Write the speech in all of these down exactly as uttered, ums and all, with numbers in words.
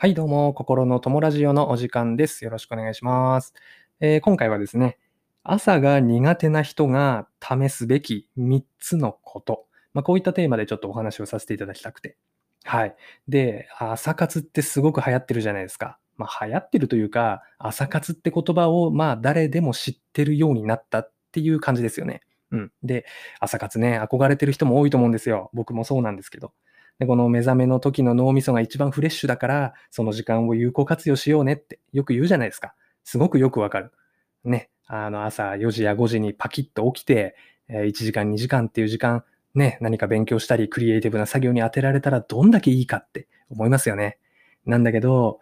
はい、どうも、心の友ラジオのお時間です。よろしくお願いします。えー、今回はですね、朝が苦手な人が試すべきみっつのこと、まあ、こういったテーマでちょっとお話をさせていただきたくて。はい。で、朝活ってすごく流行ってるじゃないですか。まあ、流行ってるというか、朝活って言葉をまあ誰でも知ってるようになったっていう感じですよね。うん。で、朝活ね、憧れてる人も多いと思うんですよ。僕もそうなんですけど。で、この目覚めの時の脳みそが一番フレッシュだから、その時間を有効活用しようねってよく言うじゃないですか。すごくよくわかる。ね、あの朝よじやごじにパキッと起きて、いちじかんにじかんっていう時間、ね、何か勉強したりクリエイティブな作業に当てられたらどんだけいいかって思いますよね。なんだけど、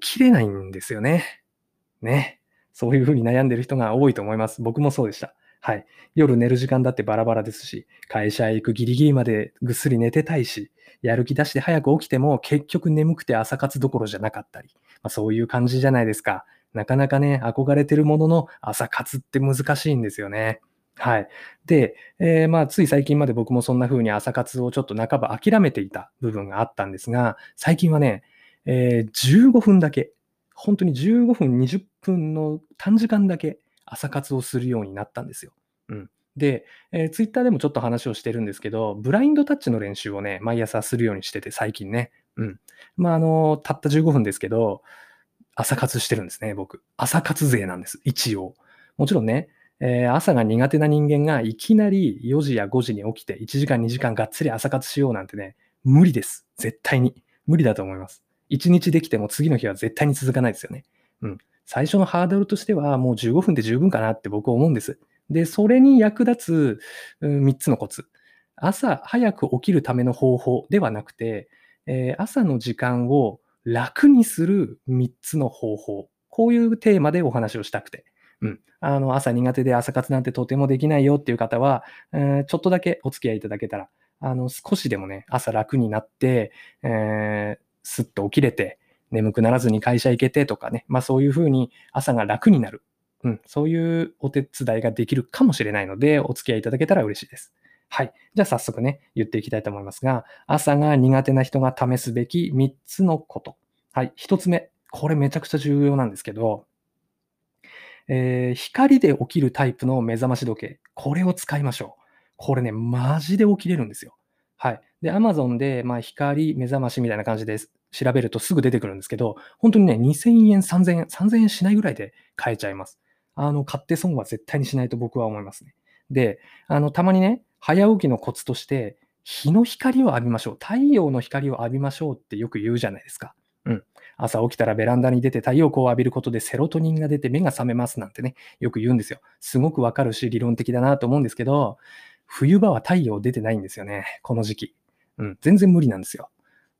起きれないんですよね。ね。そういうふうに悩んでる人が多いと思います。僕もそうでした。はい。夜寝る時間だってバラバラですし、会社へ行くギリギリまでぐっすり寝てたいし、やる気出して早く起きても結局眠くて朝活どころじゃなかったり、まあ、そういう感じじゃないですか。なかなかね、憧れてるものの朝活って難しいんですよね。はい。で、えー、まあつい最近まで僕もそんな風に朝活をちょっと半ば諦めていた部分があったんですが、最近はね、えー、じゅうごふんだけ、本当にじゅうごふん、にじゅっぷんの短時間だけ朝活をするようになったんですよ。うん、で、えー、ツイッターでもちょっと話をしてるんですけど、ブラインドタッチの練習をね、毎朝するようにしてて、最近ね。うん。まあ、あの、たったじゅうごふんですけど、朝活してるんですね、僕。朝活勢なんです、一応。もちろんね、えー、朝が苦手な人間がいきなりよじやごじに起きていちじかんにじかんがっつり朝活しようなんてね、無理です。絶対に。無理だと思います。いちにちできても次の日は絶対に続かないですよね。うん。最初のハードルとしてはもうじゅうごふんで十分かなって僕は思うんです。で、それに役立つみっつのコツ。朝早く起きるための方法ではなくて、えー、朝の時間を楽にするみっつの方法。こういうテーマでお話をしたくて。うん。あの、朝苦手で朝活なんてとてもできないよっていう方は、えー、ちょっとだけお付き合いいただけたら、あの、少しでもね、朝楽になって、えー、スッと起きれて、眠くならずに会社行けてとかね。まあそういうふうに朝が楽になる。うん。そういうお手伝いができるかもしれないので、お付き合いいただけたら嬉しいです。はい。じゃあ早速ね、言っていきたいと思いますが、朝が苦手な人が試すべきみっつのこと。はい。ひとつめ。これめちゃくちゃ重要なんですけど、えー、光で起きるタイプの目覚まし時計。これを使いましょう。これね、マジで起きれるんですよ。はい。で、Amazon で、まあ、光、目覚ましみたいな感じです。調べるとすぐ出てくるんですけど、本当にね、にせんえん、さんぜんえん、さんぜんえんしないぐらいで買えちゃいます。あの、買って損は絶対にしないと僕は思いますね。で、あの、たまにね、早起きのコツとして、日の光を浴びましょう。太陽の光を浴びましょうってよく言うじゃないですか。うん。朝起きたらベランダに出て太陽光を浴びることでセロトニンが出て目が覚めますなんてね、よく言うんですよ。すごくわかるし、理論的だなと思うんですけど、冬場は太陽出てないんですよね。この時期。うん。全然無理なんですよ。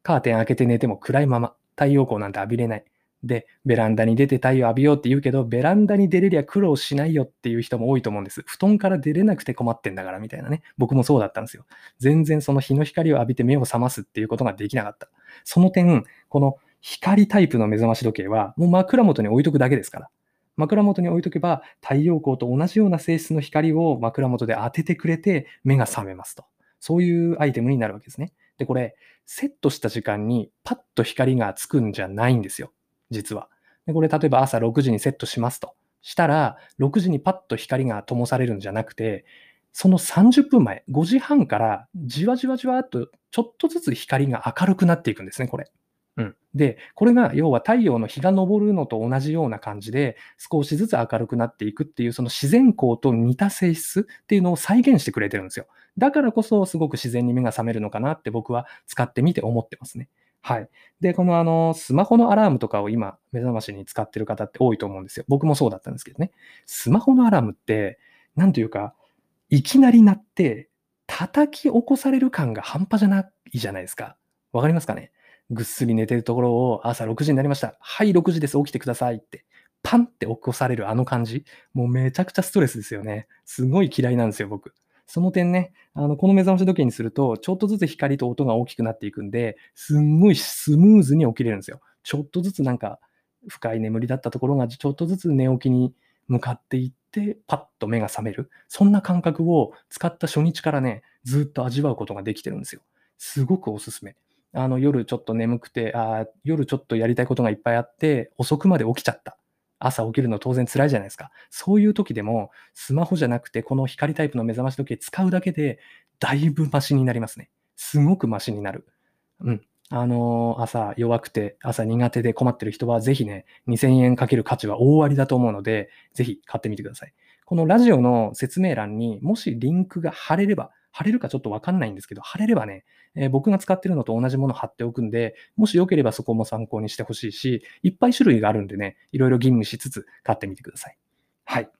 カーテン開けて寝ても暗いまま、太陽光なんて浴びれない。で、ベランダに出て太陽浴びようって言うけど、ベランダに出れりゃ苦労しないよっていう人も多いと思うんです。布団から出れなくて困ってんだからみたいなね。僕もそうだったんですよ。全然その日の光を浴びて目を覚ますっていうことができなかった。その点、この光タイプの目覚まし時計は、もう枕元に置いとくだけですから。枕元に置いとけば、太陽光と同じような性質の光を枕元で当ててくれて、目が覚めますと。そういうアイテムになるわけですね。で、これ、セットした時間にパッと光がつくんじゃないんですよ、実は。で、これ、例えば朝ろくじにセットしますと。したら、ろくじにパッと光が灯されるんじゃなくて、そのさんじゅっぷんまえ、ごじはんからじわじわじわっとちょっとずつ光が明るくなっていくんですね、これ。うん。で、これが要は太陽の日が昇るのと同じような感じで、少しずつ明るくなっていくっていう、その自然光と似た性質っていうのを再現してくれてるんですよ。だからこそ、すごく自然に目が覚めるのかなって僕は使ってみて思ってますね。はい。で、このあの、スマホのアラームとかを今、目覚ましに使ってる方って多いと思うんですよ。僕もそうだったんですけどね。スマホのアラームって、なんというか、いきなり鳴って、叩き起こされる感が半端じゃないじゃないですか。わかりますかね？ぐっすり寝てるところを朝ろくじになりました。はい、ろくじです。起きてくださいって。パンって起こされるあの感じ。もうめちゃくちゃストレスですよね。すごい嫌いなんですよ、僕。その点ね、あの、この目覚まし時計にすると、ちょっとずつ光と音が大きくなっていくんで、すんごいスムーズに起きれるんですよ。ちょっとずつなんか、深い眠りだったところが、ちょっとずつ寝起きに向かっていって、パッと目が覚める。そんな感覚を使った初日からね、ずっと味わうことができてるんですよ。すごくおすすめ。あの夜ちょっと眠くて、あ夜ちょっとやりたいことがいっぱいあって遅くまで起きちゃった、朝起きるの当然辛いじゃないですか。そういう時でもスマホじゃなくてこの光タイプの目覚まし時計使うだけでだいぶマシになりますね。すごくマシになる。うん。あのー、朝弱くて朝苦手で困ってる人はぜひね、にせんえんかける価値は大ありだと思うので、ぜひ買ってみてください。このラジオの説明欄にもしリンクが貼れれば、貼れるかちょっとわかんないんですけど、貼れればね、えー、僕が使ってるのと同じもの貼っておくんで、もしよければそこも参考にしてほしいし、いっぱい種類があるんでね、いろいろ吟味しつつ買ってみてください。はい。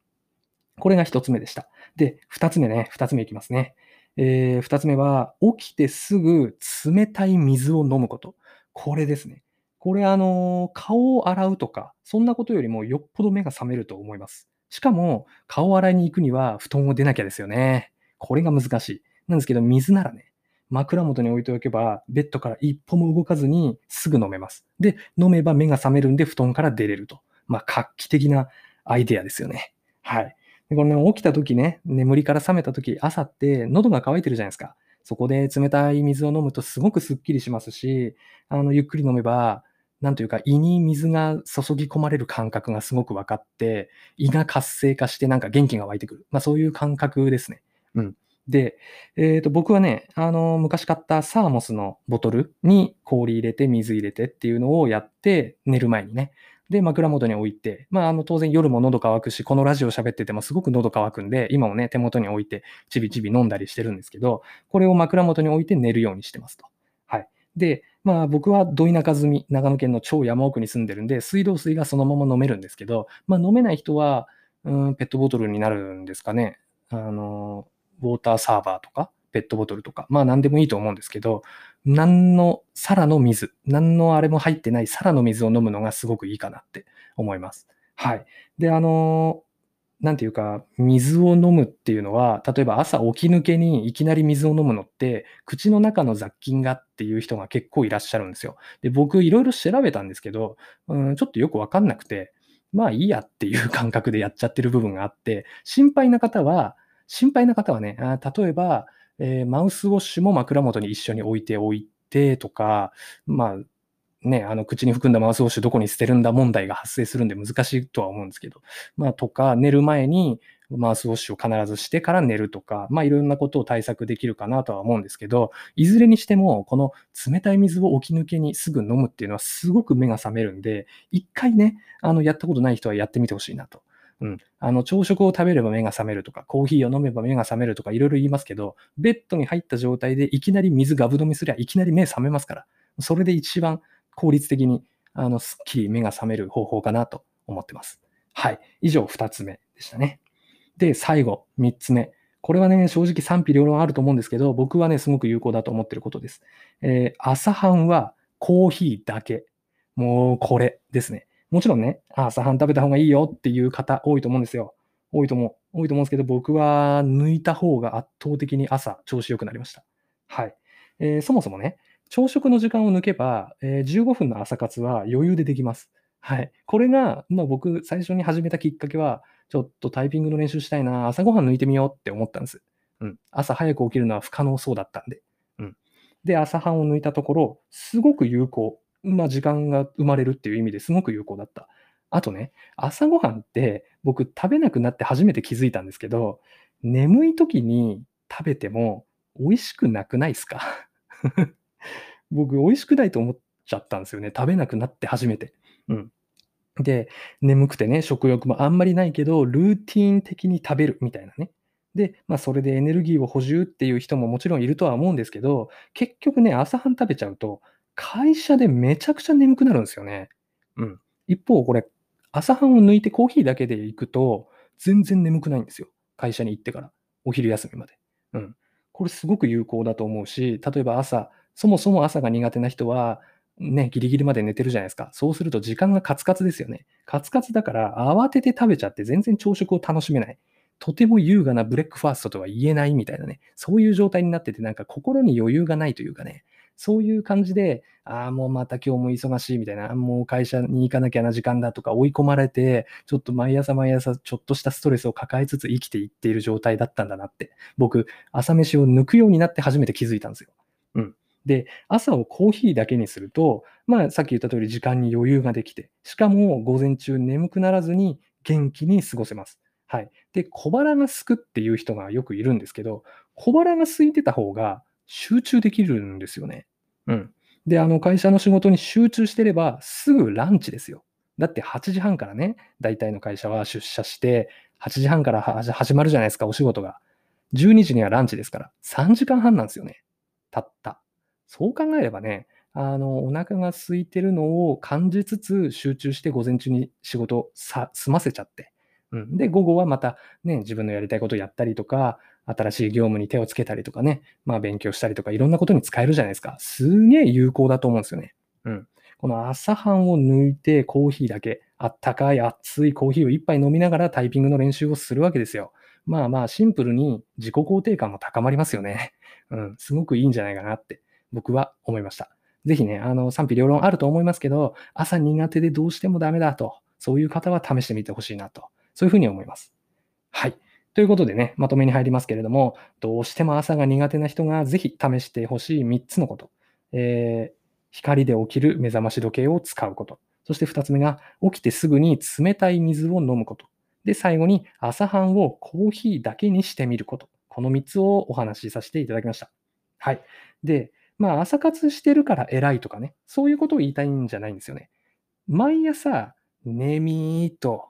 これが一つ目でした。で、二つ目ね、二つ目いきますね。えー、二つ目は、起きてすぐ冷たい水を飲むこと。これですね。これあのー、顔を洗うとか、そんなことよりもよっぽど目が覚めると思います。しかも、顔を洗いに行くには布団を出なきゃですよね。これが難しい。なんですけど、水ならね、枕元に置いておけば、ベッドから一歩も動かずにすぐ飲めます。で、飲めば目が覚めるんで、布団から出れると。まあ、画期的なアイデアですよね。はい。でこれね、起きた時ね、眠りから覚めた時、朝って喉が渇いてるじゃないですか。そこで冷たい水を飲むとすごくスッキリしますし、あの、ゆっくり飲めば、なんというか胃に水が注ぎ込まれる感覚がすごく分かって、胃が活性化してなんか元気が湧いてくる。まあ、そういう感覚ですね。うん。で、えーと、僕はね、あのー、昔買ったサーモスのボトルに氷入れて水入れてっていうのをやって寝る前にね。で、枕元に置いて、まあ、あの、当然夜も喉乾くし、このラジオ喋っててもすごく喉乾くんで、今もね、手元に置いてちびちび飲んだりしてるんですけど、これを枕元に置いて寝るようにしてますと。はい。で、まあ僕はど田舎住み、長野県の超山奥に住んでるんで、水道水がそのまま飲めるんですけど、まあ飲めない人は、うん、ペットボトルになるんですかね。あのー、ウォーターサーバーとかペットボトルとか、まあ何でもいいと思うんですけど、何のサラの水、何のあれも入ってないサラの水を飲むのがすごくいいかなって思います。はい。で、あの、なんていうか、水を飲むっていうのは、例えば朝起き抜けにいきなり水を飲むのって、口の中の雑菌がっていう人が結構いらっしゃるんですよ。で、僕いろいろ調べたんですけど、うん、ちょっとよくわかんなくて、まあいいやっていう感覚でやっちゃってる部分があって、心配な方は、心配な方はね、あ例えば、えー、マウスウォッシュも枕元に一緒に置いておいてとか、まあね、あの口に含んだマウスウォッシュどこに捨てるんだ問題が発生するんで難しいとは思うんですけど、まあとか寝る前にマウスウォッシュを必ずしてから寝るとか、まあいろんなことを対策できるかなとは思うんですけど、いずれにしてもこの冷たい水を起き抜けにすぐ飲むっていうのはすごく目が覚めるんで、一回ね、あのやったことない人はやってみてほしいなと。うん、あの朝食を食べれば目が覚めるとか、コーヒーを飲めば目が覚めるとかいろいろ言いますけど、ベッドに入った状態でいきなり水ガブ飲みすりゃいきなり目覚めますから、それで一番効率的にあのすっきり目が覚める方法かなと思ってます。はい。以上ふたつめでしたね。で、最後みっつめ。これはね、正直賛否両論あると思うんですけど、僕はね、すごく有効だと思ってることです。えー、朝飯はコーヒーだけ。もうこれですね。もちろんね、朝飯食べた方がいいよっていう方多いと思うんですよ。多いと思う。多いと思うんですけど、僕は抜いた方が圧倒的に朝、調子良くなりました。はい。えー、そもそもね、朝食の時間を抜けば、えー、じゅうごふんの朝活は余裕でできます。はい。これが、まあ僕、最初に始めたきっかけは、ちょっとタイピングの練習したいな、朝ごはん抜いてみようって思ったんです。うん。朝早く起きるのは不可能そうだったんで。うん。で、朝飯を抜いたところ、すごく有効。まあ、時間が生まれるっていう意味ですごく有効だった。あとね、朝ごはんって僕食べなくなって初めて気づいたんですけど、眠い時に食べても美味しくなくないですか？僕美味しくないと思っちゃったんですよね。食べなくなって初めて。うん。で、眠くてね、食欲もあんまりないけど、ルーティーン的に食べるみたいなね。で、まあ、それでエネルギーを補充っていう人ももちろんいるとは思うんですけど、結局ね、朝飯食べちゃうと、会社でめちゃくちゃ眠くなるんですよね。うん。一方、これ、朝飯を抜いてコーヒーだけで行くと、全然眠くないんですよ。会社に行ってから、お昼休みまで。うん。これすごく有効だと思うし、例えば朝、そもそも朝が苦手な人は、ね、ギリギリまで寝てるじゃないですか。そうすると時間がカツカツですよね。カツカツだから、慌てて食べちゃって全然朝食を楽しめない。とても優雅なブレックファーストとは言えないみたいなね。そういう状態になってて、なんか心に余裕がないというかね。そういう感じで、ああ、もうまた今日も忙しいみたいな、もう会社に行かなきゃな時間だとか追い込まれて、ちょっと毎朝毎朝ちょっとしたストレスを抱えつつ生きていっている状態だったんだなって、僕、朝飯を抜くようになって初めて気づいたんですよ。うん。で、朝をコーヒーだけにすると、まあ、さっき言った通り時間に余裕ができて、しかも午前中眠くならずに元気に過ごせます。はい、で、小腹が空くっていう人がよくいるんですけど、小腹が空いてた方が集中できるんですよね。うん。で、あの会社の仕事に集中してればすぐランチですよ。だってはちじはんからね、大体の会社は出社して、はちじはんからは始まるじゃないですか、お仕事が。じゅうにじにはランチですから、さんじかんはんなんですよね。たった。そう考えればね、あのお腹が空いてるのを感じつつ集中して午前中に仕事をさ済ませちゃって、うん、で午後はまた、ね、自分のやりたいことをやったりとか、新しい業務に手をつけたりとかね、まあ、勉強したりとかいろんなことに使えるじゃないですか。すげえ有効だと思うんですよね、うん、この朝飯を抜いてコーヒーだけ、あったかい熱いコーヒーを一杯飲みながらタイピングの練習をするわけですよ。まあまあシンプルに自己肯定感も高まりますよね、うん、すごくいいんじゃないかなって僕は思いました。ぜひね、あの賛否両論あると思いますけど、朝苦手でどうしてもダメだと、そういう方は試してみてほしいなと、そういうふうに思います。はい。ということでね、まとめに入りますけれども、どうしても朝が苦手な人がぜひ試してほしいみっつのこと、えー。光で起きる目覚まし時計を使うこと。そしてふたつめが、起きてすぐに冷たい水を飲むこと。で、最後に朝飯をコーヒーだけにしてみること。このみっつをお話しさせていただきました。はい。で、まあ、朝活してるから偉いとかね、そういうことを言いたいんじゃないんですよね。毎朝、ねみーと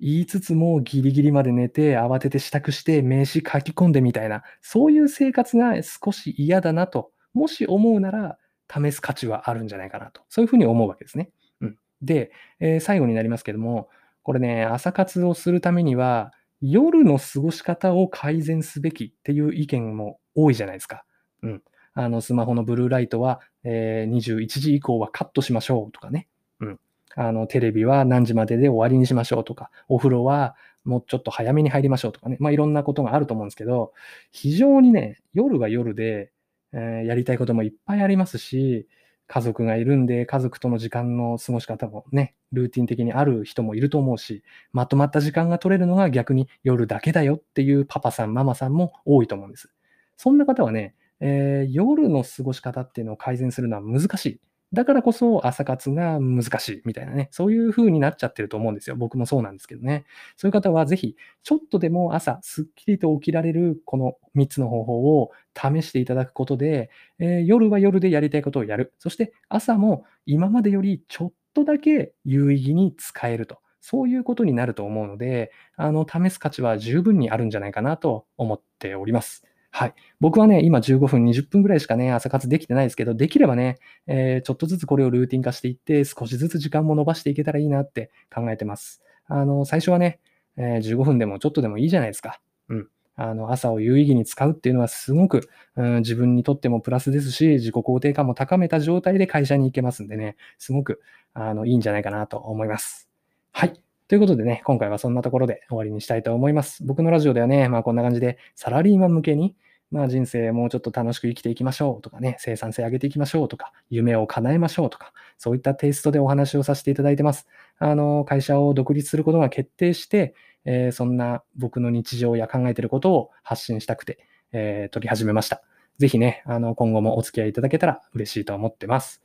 言いつつもギリギリまで寝て、慌てて支度して名刺書き込んでみたいな、そういう生活が少し嫌だなと、もし思うなら試す価値はあるんじゃないかなと、そういうふうに思うわけですね。うん、で、えー、最後になりますけども、これね、朝活をするためには、夜の過ごし方を改善すべきっていう意見も多いじゃないですか。うん。あのスマホのブルーライトは、えー、にじゅういちじ以降はカットしましょうとかね、うん、あのテレビは何時までで終わりにしましょうとか、お風呂はもうちょっと早めに入りましょうとかね、まあ、いろんなことがあると思うんですけど、非常にね、夜は夜で、えー、やりたいこともいっぱいありますし、家族がいるんで家族との時間の過ごし方もね、ルーティン的にある人もいると思うし、まとまった時間が取れるのが逆に夜だけだよっていうパパさんママさんも多いと思うんです。そんな方はね、えー、夜の過ごし方っていうのを改善するのは難しい。だからこそ朝活が難しいみたいなね、そういう風になっちゃってると思うんですよ。僕もそうなんですけどね。そういう方はぜひ、ちょっとでも朝すっきりと起きられるこのみっつの方法を試していただくことで、えー、夜は夜でやりたいことをやる。そして朝も今までよりちょっとだけ有意義に使えると。そういうことになると思うので、あの、試す価値は十分にあるんじゃないかなと思っております。はい。僕はね、今じゅうごふん、にじゅっぷんぐらいしかね、朝活できてないですけど、できればね、えー、ちょっとずつこれをルーティン化していって、少しずつ時間も伸ばしていけたらいいなって考えてます。あの、最初はね、えー、じゅうごふんでもちょっとでもいいじゃないですか。うん。あの、朝を有意義に使うっていうのはすごく、うん、自分にとってもプラスですし、自己肯定感も高めた状態で会社に行けますんでね、すごく、あの、いいんじゃないかなと思います。はい。ということでね、今回はそんなところで終わりにしたいと思います。僕のラジオではね、まあこんな感じでサラリーマン向けに、まあ人生もうちょっと楽しく生きていきましょうとかね、生産性上げていきましょうとか、夢を叶えましょうとか、そういったテイストでお話をさせていただいてます。あの、会社を独立することが決定して、えー、そんな僕の日常や考えていることを発信したくて、えー、撮り始めました。ぜひね、あの、今後もお付き合いいただけたら嬉しいと思ってます。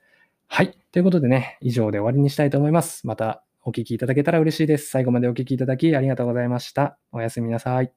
はい。ということでね、以上で終わりにしたいと思います。また、お聞きいただけたら嬉しいです。最後までお聞きいただきありがとうございました。おやすみなさい。